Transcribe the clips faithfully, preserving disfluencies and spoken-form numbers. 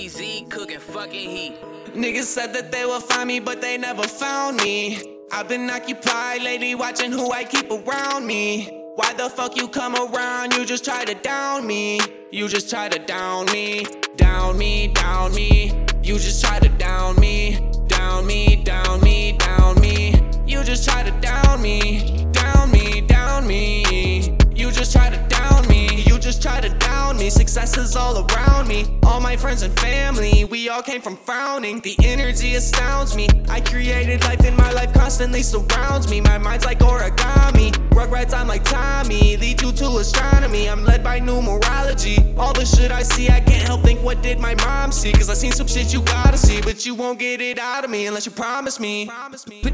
D P Z cooking fucking heat. Niggas said that they would find me, but they never found me. I've been occupied lately, watching who I keep around me. Why the fuck you come around? You just try to down me. You just try to down me. Down me, down me. You just try to down me. Down me, down me, down me. You just try to down me. Down me, down me. You just try to down me. You just try to down me. Success is all around me. All my friends and family, we all came from frowning. The energy astounds me. I created life in my life constantly surrounds me. My mind's like origami. Rugrats, I'm like Tommy. Lead you to astronomy. I'm led by numerology. All the shit I see, I can't help think, what did my mom see? Cause I seen some shit you gotta see, but you won't get it out of me unless you promise me.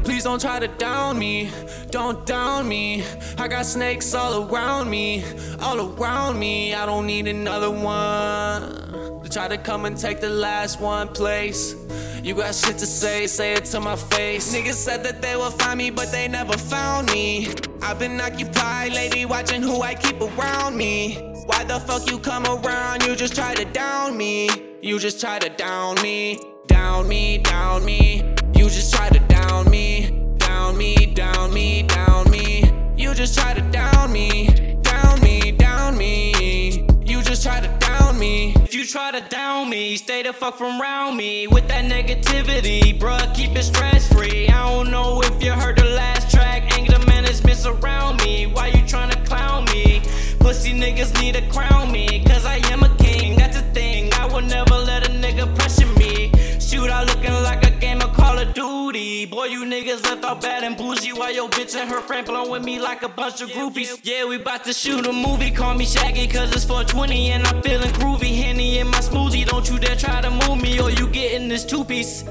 Please don't try to down me. Don't down me. I got snakes all around me. All around me. I don't need another one. They try to come and take the last one place. You got shit to say, say it to my face. Niggas said that they would find me, but they never found me. I've been occupied lately, watching who I keep around me. Why the fuck you come around? You just try to down me. You just try to down me. Down me, down me. You just try to down me. Down me, down me, down me. You just try to down me. Down me, down me. You just try to down me. If you try to down me, stay the fuck from round me. With that negativity, bruh, keep it stress free. I don't know if you heard the last track. Anger management's around me. Why you tryna clown me? Pussy niggas need to crown me. Cause I am a king, that's a thing. I will never let a nigga pressure me. Shoot out looking like a game of Call of Duty. Boy, you niggas left out bad and bougie. While your bitch and her friend blowing with me like a bunch of groupies. Yeah, we bout to shoot a movie. Call me Shaggy cause it's four twenty and I'm feeling groovy. Henny in my smoothie, don't you dare try to move me or you get in this two-piece.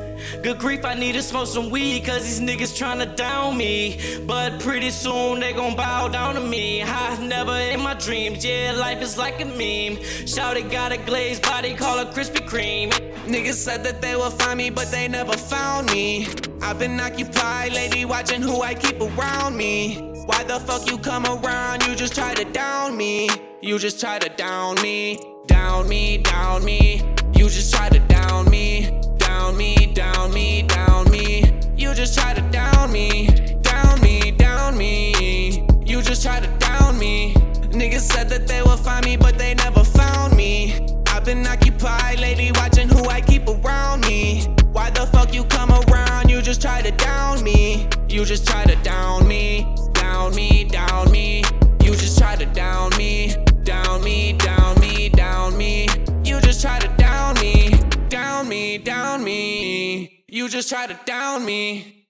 Good grief, I need to smoke some weed cause these niggas tryna down me. But pretty soon they gon' bow down to me. I never in my dreams, yeah, life is like a meme. Shout it, got a glazed body, call her Krispy Kreme. Niggas said that they would find me, but they never found me. I've been occupied lately, watching who I keep around me. Why the fuck you come around? You just try to down me. You just try to down me. Down me, down me. You just try to down me. Down me, down me, down me. You just try to down me. Down me, down me. You just try to down me. Niggas said that they would find me, but they never found me. I've been occupied lately, watching who I keep around me. Why the fuck you come around? You just try to down me. You just try to down me. Down me, down me. You just try to down me. Down me, down me, down me. You just try to down me. Down me, down me. You just try to down me.